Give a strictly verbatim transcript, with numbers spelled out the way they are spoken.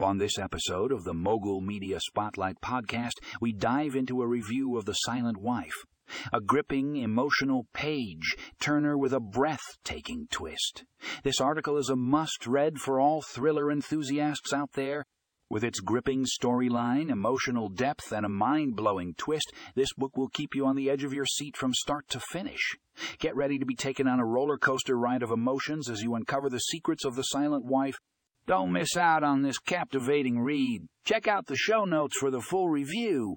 On this episode of the Mogul Media Spotlight Podcast, we dive into a review of The Silent Wife, a gripping, emotional page-turner with a breathtaking twist. This article is a must-read for all thriller enthusiasts out there. With its gripping storyline, emotional depth, and a mind-blowing twist, this book will keep you on the edge of your seat from start to finish. Get ready to be taken on a roller coaster ride of emotions as you uncover the secrets of The Silent Wife. Don't miss out on this captivating read. Check out the show notes for the full review.